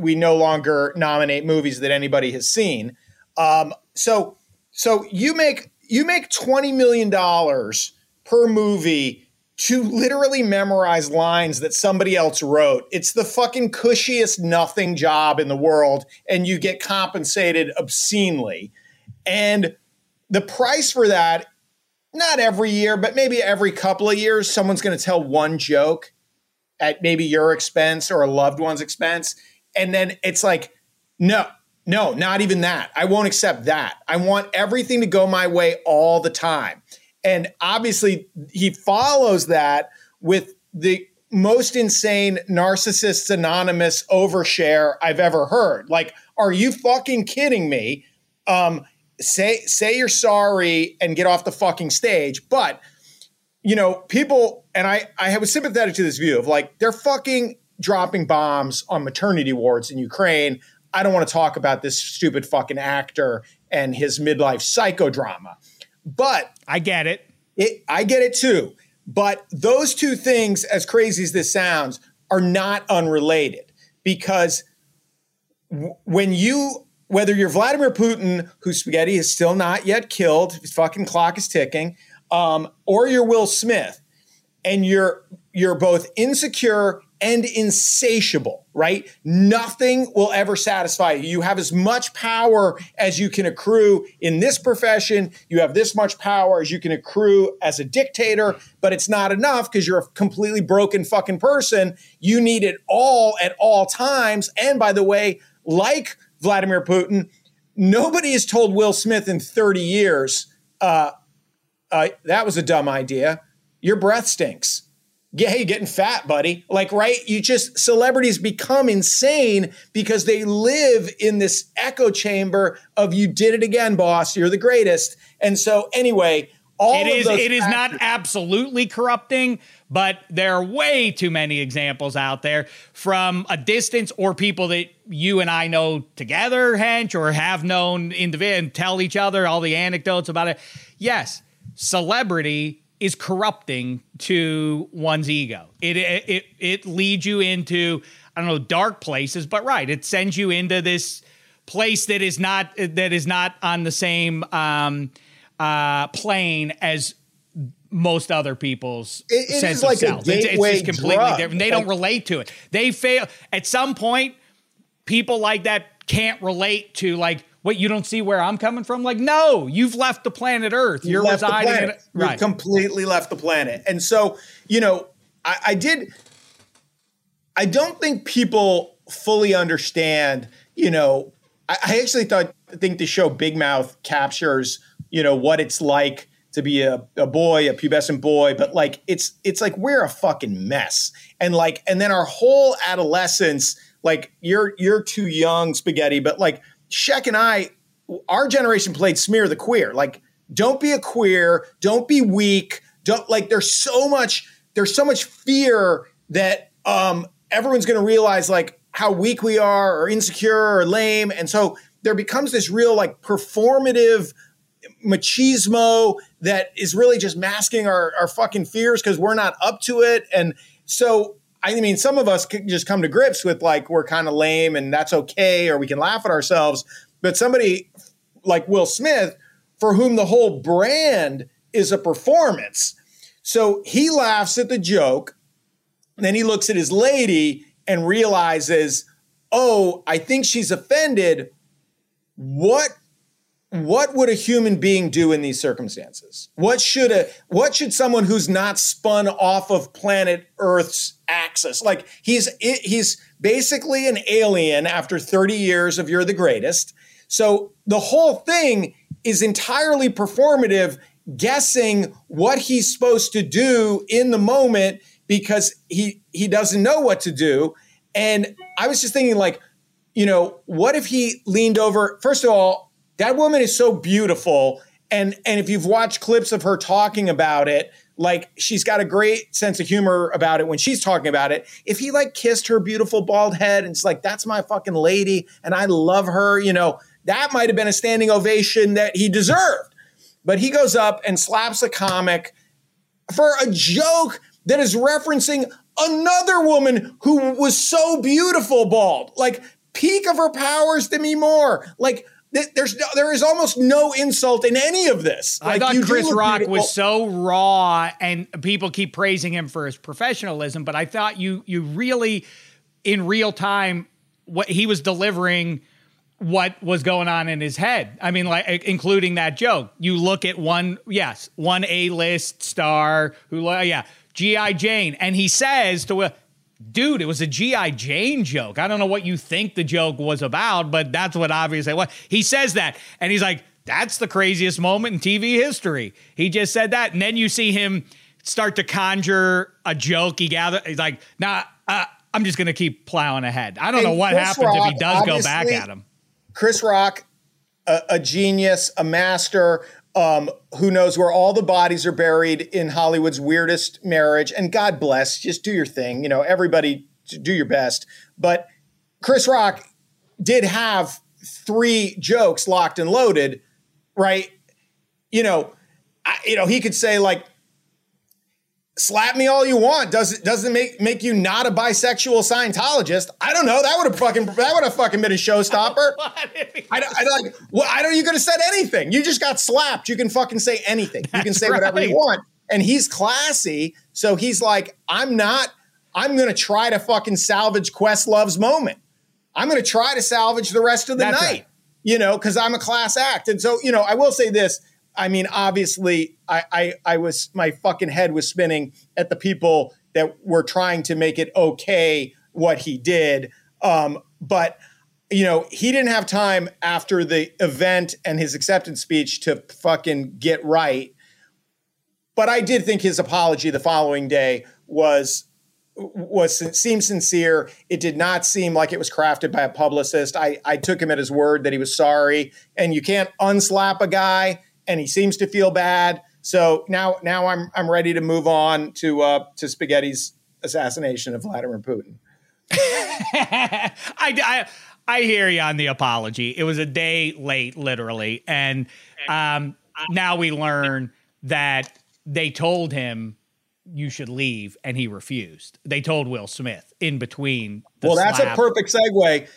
we no longer nominate movies that anybody has seen, so you make $20 million. Per movie to literally memorize lines that somebody else wrote. It's the fucking cushiest nothing job in the world, and you get compensated obscenely. And the price for that, not every year, but maybe every couple of years, someone's going to tell one joke at maybe your expense or a loved one's expense. And then it's like, no, not even that. I won't accept that. I want everything to go my way all the time. And obviously, he follows that with the most insane Narcissists Anonymous overshare I've ever heard. Like, are you fucking kidding me? Say you're sorry and get off the fucking stage. But, you know, people, and I was sympathetic to this view of, like, they're fucking dropping bombs on maternity wards in Ukraine. I don't want to talk about this stupid fucking actor and his midlife psychodrama. But I get it. I get it too. But those two things, as crazy as this sounds, are not unrelated, because when you, whether you're Vladimir Putin, whose spaghetti is still not yet killed, his fucking clock is ticking, or you're Will Smith, and you're both insecure and insatiable, right? Nothing will ever satisfy you. You have as much power as you can accrue in this profession. You have this much power as you can accrue as a dictator, but it's not enough because you're a completely broken fucking person. You need it all at all times. And by the way, like Vladimir Putin, nobody has told Will Smith in 30 years, that was a dumb idea. Your breath stinks. Yeah, hey, getting fat, buddy. Like, right? You just, celebrities become insane because they live in this echo chamber of you did it again, boss. You're the greatest. And so anyway, it is not absolutely corrupting, but there are way too many examples out there from a distance or people that you and I know together, Hench, or have known individually and tell each other all the anecdotes about it. Yes, celebrity is corrupting to one's ego. It leads you into, I don't know, dark places, but right, it sends you into this place that is not on the same plane as most other people's sense of self. It's just completely different. They don't relate to it. They fail. At some point, people like that can't relate to, like, what, you don't see where I'm coming from? Like, no, you've left the planet Earth. You're residing in it. Right. You've completely left the planet. And so, you know, I don't think people fully understand, you know, I actually think the show Big Mouth captures, you know, what it's like to be a boy, a pubescent boy, but like, it's like, we're a fucking mess. And like, and then our whole adolescence, like you're too young, spaghetti, but like, Shaq and I, our generation played smear the queer. Like, don't be a queer. Don't be weak. Don't, like, there's so much fear that everyone's going to realize, like, how weak we are or insecure or lame. And so there becomes this real, like, performative machismo that is really just masking our fucking fears because we're not up to it. And so, I mean, some of us can just come to grips with, like, we're kind of lame and that's okay, or we can laugh at ourselves. But somebody like Will Smith, for whom the whole brand is a performance. So he laughs at the joke, and then he looks at his lady and realizes, oh, I think she's offended. What would a human being do in these circumstances? What should someone who's not spun off of planet Earth's axis? Like, he's basically an alien after 30 years of You're the Greatest. So the whole thing is entirely performative, guessing what he's supposed to do in the moment because he doesn't know what to do. And I was just thinking, like, you know, what if he leaned over? First of all, that woman is so beautiful. And if you've watched clips of her talking about it, like, she's got a great sense of humor about it when she's talking about it. If he, like, kissed her beautiful bald head and it's like, that's my fucking lady and I love her, you know, that might have been a standing ovation that he deserved. But he goes up and slaps a comic for a joke that is referencing another woman who was so beautiful bald. Like, peak of her powers to me more. Like, there is almost no insult in any of this. Like, I thought Chris Rock was so raw, and people keep praising him for his professionalism, but I thought you really, in real time, what he was delivering, what was going on in his head. I mean, like, including that joke. You look at one A-list star who, G.I. Jane, and he says to Will, dude, it was a G.I. Jane joke. I don't know what you think the joke was about, but that's what obviously was. He says that, and he's like, that's the craziest moment in TV history. He just said that, and then you see him start to conjure a joke. He's like, nah, I'm just going to keep plowing ahead. I don't know what happens if he does go back at him. Chris Rock, a genius, a master, who knows where all the bodies are buried in Hollywood's weirdest marriage. And God bless, just do your thing. You know, everybody do your best. But Chris Rock did have 3 jokes locked and loaded, right? You know, he could say, like, Slap me all you want. Doesn't make you not a bisexual Scientologist. I don't know. That would have fucking been a showstopper. You could have said anything. You just got slapped. You can fucking say anything. That's you can say whatever you want. And he's classy, so he's like, I'm going to try to fucking salvage Questlove's moment. I'm going to try to salvage the rest of the night, right. You know, because I'm a class act. And so, you know, I will say this. I mean, obviously, I was, my fucking head was spinning at the people that were trying to make it okay what he did. But, you know, he didn't have time after the event and his acceptance speech to fucking get right. But I did think his apology the following day seemed sincere. It did not seem like it was crafted by a publicist. I took him at his word that he was sorry, and you can't unslap a guy. And he seems to feel bad. So now I'm ready to move on to Spaghetti's assassination of Vladimir Putin. I hear you on the apology. It was a day late, literally. And now we learn that they told him you should leave, and he refused. They told Will Smith in between. Well, that's a perfect segue,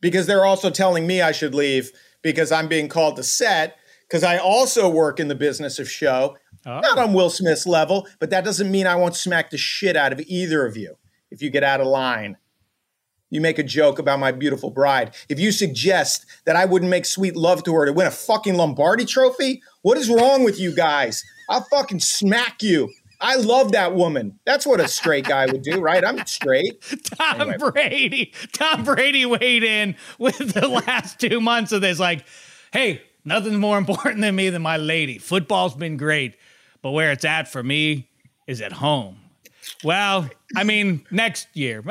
because they're also telling me I should leave because I'm being called to set. Because I also work in the business of show, not on Will Smith's level, but that doesn't mean I won't smack the shit out of either of you if you get out of line. You make a joke about my beautiful bride. If you suggest that I wouldn't make sweet love to her to win a fucking Lombardi trophy, what is wrong with you guys? I'll fucking smack you. I love that woman. That's what a straight guy would do, right? I'm straight. Tom Brady. Tom Brady weighed in with the last 2 months of this, like, hey, nothing's more important than me than my lady. Football's been great, but where it's at for me is at home. Well, I mean, next year,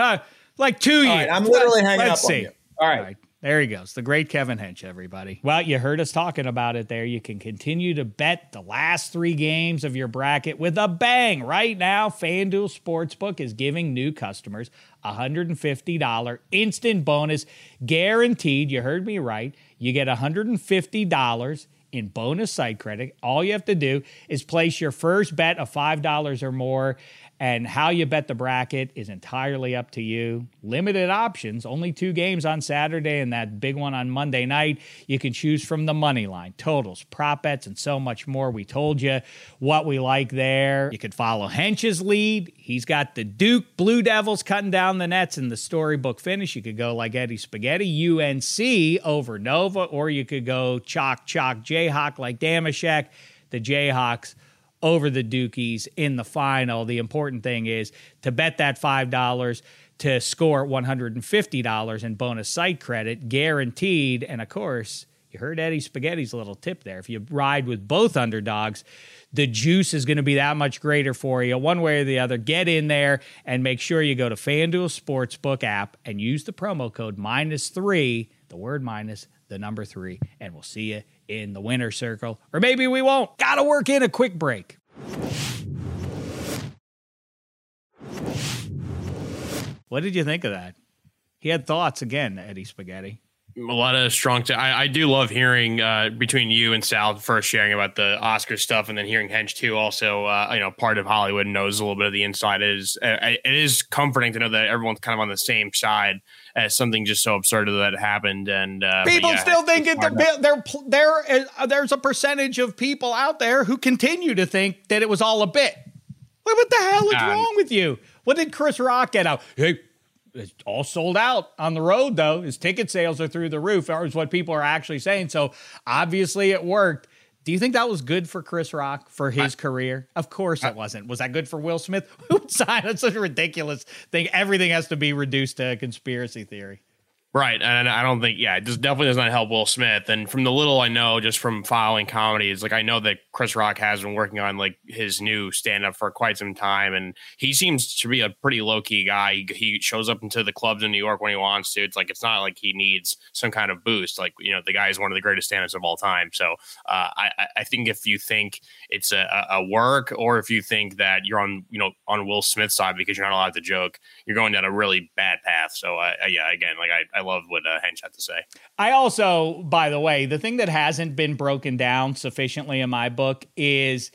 like 2 years. All right, I'm literally hanging up on you. All right. There he goes. The great Kevin Hench, everybody. Well, you heard us talking about it there. You can continue to bet the last three games of your bracket with a bang. Right now, FanDuel Sportsbook is giving new customers a $150 instant bonus guaranteed. You heard me right. You get $150 in bonus site credit. All you have to do is place your first bet of $5 or more, and how you bet the bracket is entirely up to you. Limited options, only 2 games on Saturday and that big one on Monday night. You can choose from the money line, totals, prop bets, and so much more. We told you what we like there. You could follow Hench's lead. He's got the Duke Blue Devils cutting down the nets in the storybook finish. You could go like Eddie Spaghetti, UNC over Nova, or you could go chalk, Jayhawk like Damashek, the Jayhawks over the Dukies in the final. The important thing is to bet that $5 to score $150 in bonus site credit guaranteed. And of course, you heard Eddie Spaghetti's little tip there. If you ride with both underdogs, the juice is going to be that much greater for you one way or the other. Get in there and make sure you go to FanDuel Sportsbook app and use the promo code -3, the word minus, the number 3, and we'll see you in the winner circle. Or maybe we won't. Gotta work in a quick break. What did you think of that? He had thoughts again, Eddie Spaghetti. A lot of strong. I do love hearing between you and Sal first sharing about the Oscar stuff, and then hearing Hench too. Also, you know, part of Hollywood knows a little bit of the inside. It is comforting to know that everyone's kind of on the same side as something just so absurd that it happened. And people still think it. There's a percentage of people out there who continue to think that it was all a bit. What the hell is wrong with you? What did Chris Rock get out? Hey. It's all sold out on the road, though. His ticket sales are through the roof, is what people are actually saying. So obviously it worked. Do you think that was good for Chris Rock, for his career? Of course it wasn't. Was that good for Will Smith? That's such a ridiculous thing. Everything has to be reduced to a conspiracy theory. Right. And I don't think, it just definitely does not help Will Smith. And from the little I know, just from following comedy, is like, I know that Chris Rock has been working on like his new stand up for quite some time. And he seems to be a pretty low key guy. He shows up into the clubs in New York when he wants to. It's like, it's not like he needs some kind of boost. Like, you know, the guy is one of the greatest stand ups of all time. So I think if you think it's a work, or if you think that you're on Will Smith's side because you're not allowed to joke, you're going down a really bad path. So I love what Hench had to say. I also, by the way, the thing that hasn't been broken down sufficiently in my book is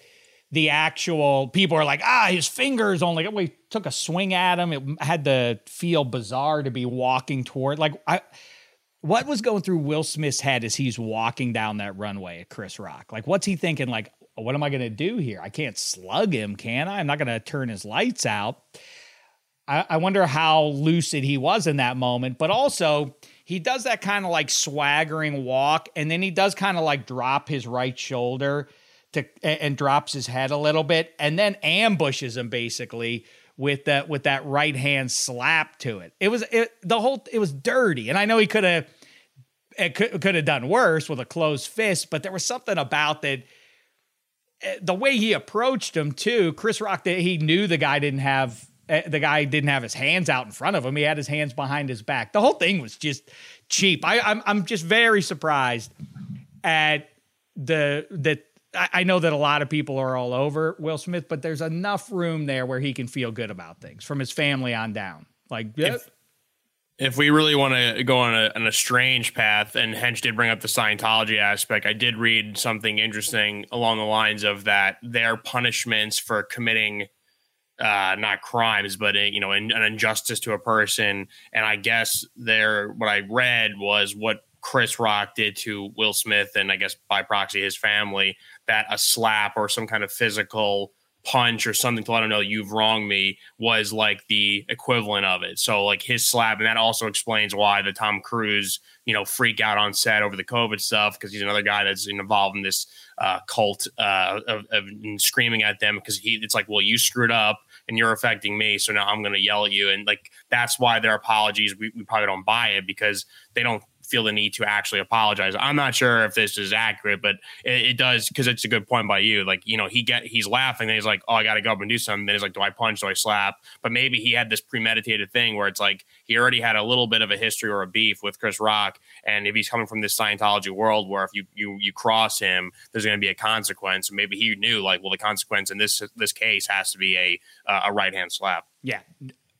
the actual people are like, his fingers only. We took a swing at him. It had to feel bizarre to be walking toward. What was going through Will Smith's head as he's walking down that runway at Chris Rock? What's he thinking? What am I going to do here? I can't slug him, can I? I'm not going to turn his lights out. I wonder how lucid he was in that moment, but also he does that kind of swaggering walk. And then he does kind of drop his right shoulder and drops his head a little bit and then ambushes him basically with that right hand slap to it. It was dirty. And I know he could have done worse with a closed fist, but there was something about that. The way he approached him too, Chris Rock, he knew the guy didn't have his hands out in front of him. He had his hands behind his back. The whole thing was just cheap. I'm just very surprised at that. I know that a lot of people are all over Will Smith, but there's enough room there where he can feel good about things from his family on down. If we really want to go on a strange path, and Hench did bring up the Scientology aspect, I did read something interesting along the lines of that their punishments for committing not crimes, but an injustice to a person. And I guess what I read was what Chris Rock did to Will Smith and I guess by proxy his family, that a slap or some kind of physical punch or something to let him know you've wronged me was the equivalent of it. So his slap, and that also explains why the Tom Cruise, freak out on set over the COVID stuff, because he's another guy that's involved in this cult of screaming at them, because it's well, you screwed up and you're affecting me, so now I'm going to yell at you. And that's why their apologies, we probably don't buy it because they don't feel the need to actually apologize. I'm not sure if this is accurate, but it does, because it's a good point by you. He's laughing and he's like, oh, I got to go up and do something. Then he's like, do I punch? Do I slap? But maybe he had this premeditated thing where it's he already had a little bit of a history or a beef with Chris Rock. And if he's coming from this Scientology world where if you cross him, there's going to be a consequence. And maybe he knew the consequence in this case has to be a right hand slap. Yeah,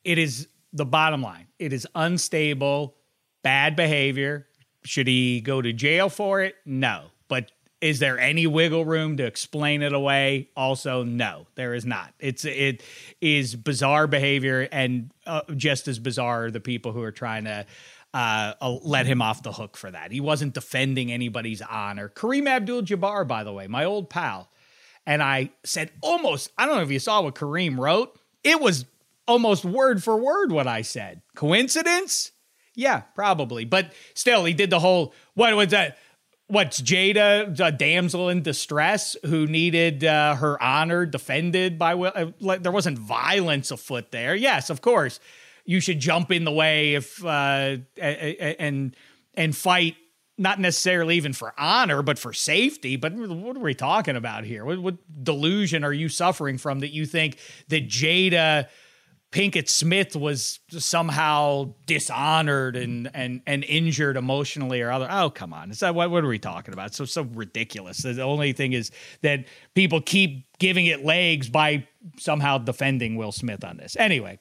it is the bottom line. It is unstable. Bad behavior. Should he go to jail for it? No. But is there any wiggle room to explain it away? Also, no, there is not. It is bizarre behavior, and just as bizarre are the people who are trying to let him off the hook for that. He wasn't defending anybody's honor. Kareem Abdul-Jabbar, by the way, my old pal, and I said almost, I don't know if you saw what Kareem wrote. It was almost word for word what I said. Coincidence? Yeah, probably. But still, he did the whole, what was that? What's Jada, the damsel in distress who needed her honor defended by Will? There wasn't violence afoot there. Yes, of course, you should jump in the way if and fight, not necessarily even for honor, but for safety. But what are we talking about here? What delusion are you suffering from that you think that Jada Pinkett Smith was somehow dishonored and injured emotionally or other? Oh, come on. It's what are we talking about? It's so ridiculous. The only thing is that people keep giving it legs by somehow defending Will Smith on this. Anyway,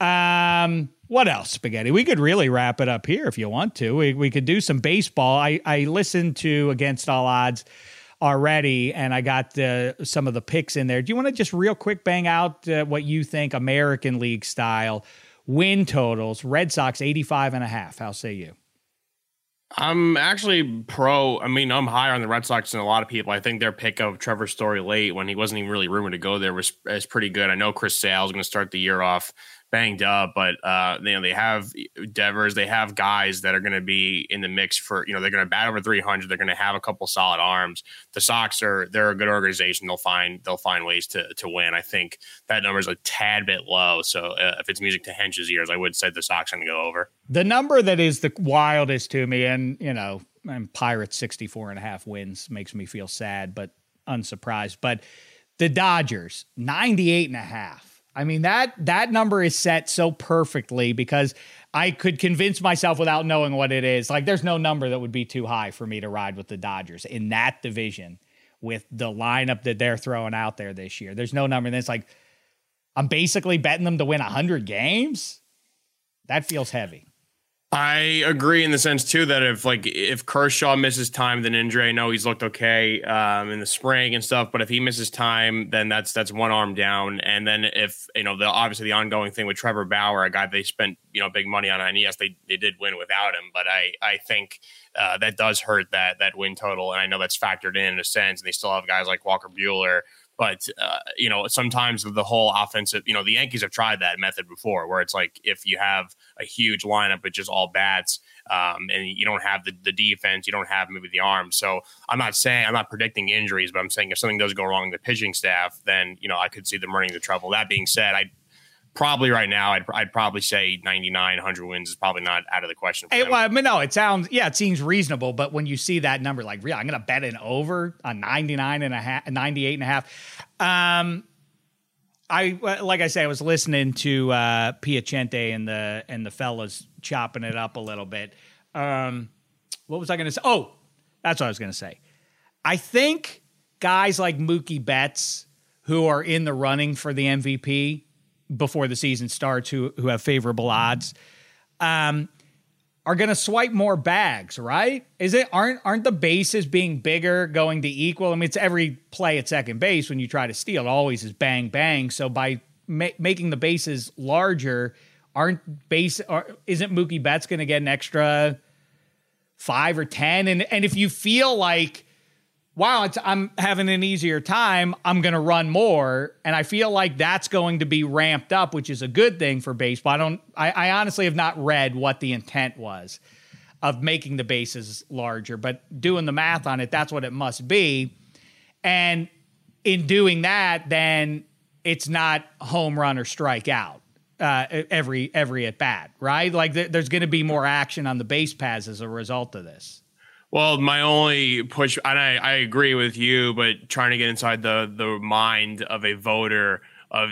what else, Spaghetti? We could really wrap it up here if you want to. We could do some baseball. I listened to Against All Odds already, and I got some of the picks in there. Do you want to just real quick bang out what you think American League style win totals? Red Sox 85.5. How say you? I'm actually I'm higher on the Red Sox than a lot of people. I think their pick of Trevor Story late when he wasn't even really rumored to go there is pretty good. I know Chris Sale is going to start the year off banged up, but they have Devers, they have guys that are going to be in the mix for, they're going to bat over 300. They're going to have a couple solid arms. The Sox they're a good organization. They'll find ways to win. I think that number is a tad bit low. So if it's music to Hench's ears, I would say the Sox are going to go over. The number that is the wildest to me, and Pirates 64.5 wins makes me feel sad, but unsurprised. But the Dodgers 98.5. I mean, that number is set so perfectly because I could convince myself without knowing what it is. There's no number that would be too high for me to ride with the Dodgers in that division with the lineup that they're throwing out there this year. There's no number. And it's I'm basically betting them to win 100 games. That feels heavy. I agree in the sense too that if Kershaw misses time with an injury, I know he's looked okay in the spring and stuff, but if he misses time, then that's one arm down. And then if obviously the ongoing thing with Trevor Bauer, a guy they spent big money on, and yes, they did win without him, but I think that does hurt that win total, and I know that's factored in a sense. And they still have guys like Walker Buehler. But, sometimes the whole offensive, the Yankees have tried that method before where it's like if you have a huge lineup, it's just all bats and you don't have the defense, you don't have maybe the arm. So I'm not predicting injuries, but I'm saying if something does go wrong with the pitching staff, then, I could see them running into trouble. That being said, I'd probably say 99, 100 wins is probably not out of the question. It seems reasonable. But when you see that number, like, yeah, I'm going to bet an over on 98 and a half. I was listening to Piacente and the fellas chopping it up a little bit. What was I going to say? Oh, that's what I was going to say. I think guys like Mookie Betts, who are in the running for the MVP, before the season starts, who have favorable odds, are going to swipe more bags, right? Aren't the bases being bigger going to equal? I mean, it's every play at second base when you try to steal, it always is bang, bang. So by making the bases larger, isn't Mookie Betts going to get an extra 5 or 10? And if you feel like, wow, I'm having an easier time, I'm going to run more. And I feel like that's going to be ramped up, which is a good thing for baseball. I honestly have not read what the intent was of making the bases larger, but doing the math on it, that's what it must be. And in doing that, then it's not home run or strike out every at bat, right? Like there's going to be more action on the base paths as a result of this. Well, my only push, and I agree with you, but trying to get inside the mind of a voter of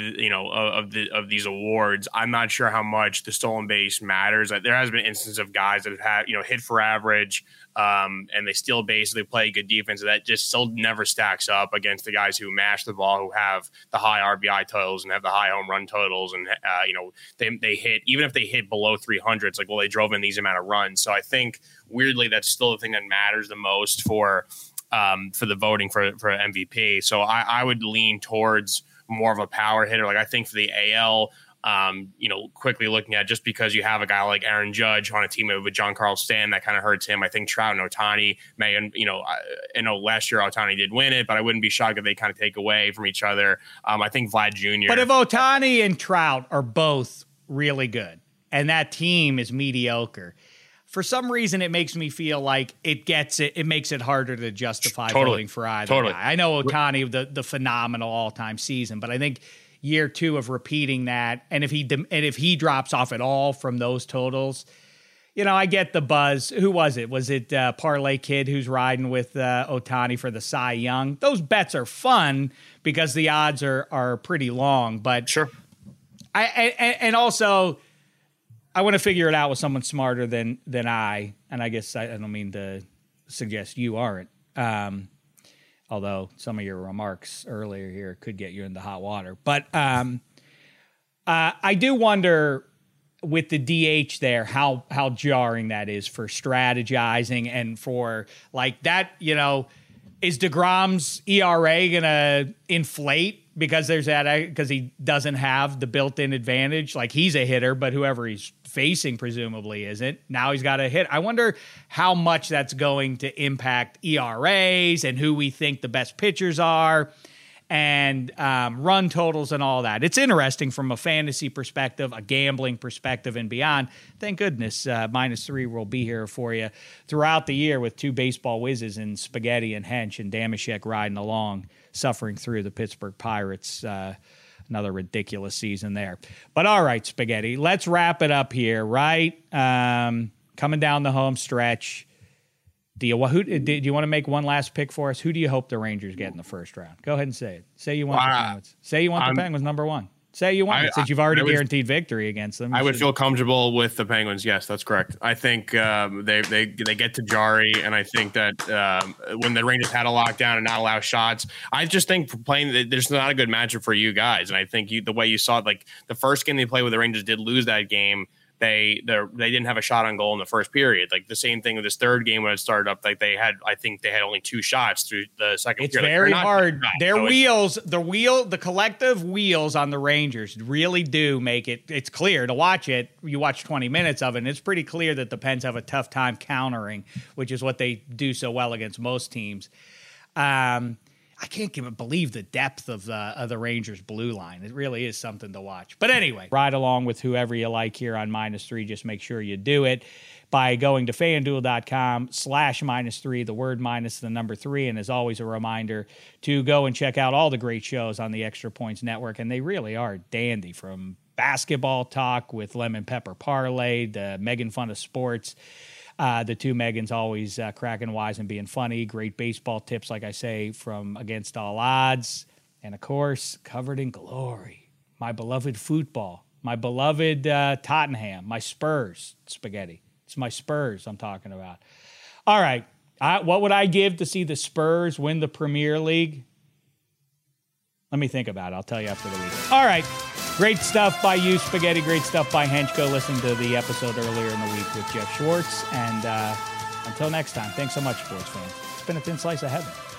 these awards, I'm not sure how much the stolen base matters. There has been instances of guys that have had hit for average, and they steal base, they play good defense. That just still never stacks up against the guys who mash the ball, who have the high RBI totals and have the high home run totals, and they hit, even if they hit below 300, it's like, well, they drove in these amount of runs. So I think weirdly that's still the thing that matters the most for the voting for MVP. So I would lean towards more of a power hitter. Like I think for the AL, quickly looking at, just because you have a guy like Aaron Judge on a team with Giancarlo Stanton, that kind of hurts him. I think Trout and Ohtani may, I know last year Ohtani did win it, but I wouldn't be shocked if they kind of take away from each other. I think Vlad Jr. But if Ohtani and Trout are both really good and that team is mediocre, for some reason, it makes me feel like it makes it harder to justify voting for either guy. I know Ohtani, the phenomenal all-time season, but I think year two of repeating that, and if he drops off at all from those totals, I get the buzz. Who was it? Was it Parlay Kid who's riding with Ohtani for the Cy Young? Those bets are fun because the odds are pretty long, but sure. Also, I want to figure it out with someone smarter than I, and I guess I don't mean to suggest you aren't. Although some of your remarks earlier here could get you into hot water, but I do wonder with the DH there how jarring that is for strategizing and for like that. Is DeGrom's ERA gonna inflate? Because because he doesn't have the built-in advantage. Like he's a hitter, but whoever he's facing presumably isn't. Now he's got a hit. I wonder how much that's going to impact ERAs and who we think the best pitchers are and run totals and all that. It's interesting from a fantasy perspective, a gambling perspective and beyond. Thank goodness -3 will be here for you throughout the year with two baseball whizzes in Spaghetti and Hench and Damashek riding along, suffering through the Pittsburgh Pirates. Another ridiculous season there. But all right, Spaghetti, let's wrap it up here, right? Coming down the home stretch. Do you want to make one last pick for us? Who do you hope the Rangers get in the first round? Go ahead and say it. Say you want the Penguins. Say you want the Penguins #1. Say you want it, since you've already guaranteed victory against them. I would feel comfortable with the Penguins. Yes, that's correct. I think they get to Jari, and I think that when the Rangers had a lockdown and not allow shots, I just think there's not a good matchup for you guys. And I think the way you saw it, like the first game they played with the Rangers did lose that game. They didn't have a shot on goal in the first period. Like the same thing with this third game when it started up. Like they had, I think they had only two shots through the second period. It's very hard. Their wheels, the collective wheels on the Rangers really do make it. It's clear to watch it. You watch 20 minutes of it, and it's pretty clear that the Pens have a tough time countering, which is what they do so well against most teams. I can't believe the depth of the Rangers' blue line. It really is something to watch. But anyway, ride along with whoever you like here on -3. Just make sure you do it by going to fanduel.com/-3, the word minus the number 3. And as always, a reminder to go and check out all the great shows on the Extra Points Network. And they really are dandy, from basketball talk with Lemon Pepper Parlay to Megan Fun of Sports. The two Megans always cracking wise and being funny. Great baseball tips, like I say, from Against All Odds. And, of course, Covered in Glory. My beloved football. My beloved Tottenham. My Spurs. Spaghetti. It's my Spurs I'm talking about. All right. What would I give to see the Spurs win the Premier League? Let me think about it. I'll tell you after the weekend. All right. Great stuff by you, Spaghetti. Great stuff by Hench. Go listen to the episode earlier in the week with Jeff Schwartz. And until next time, thanks so much, sports fans. It's been a thin slice of heaven.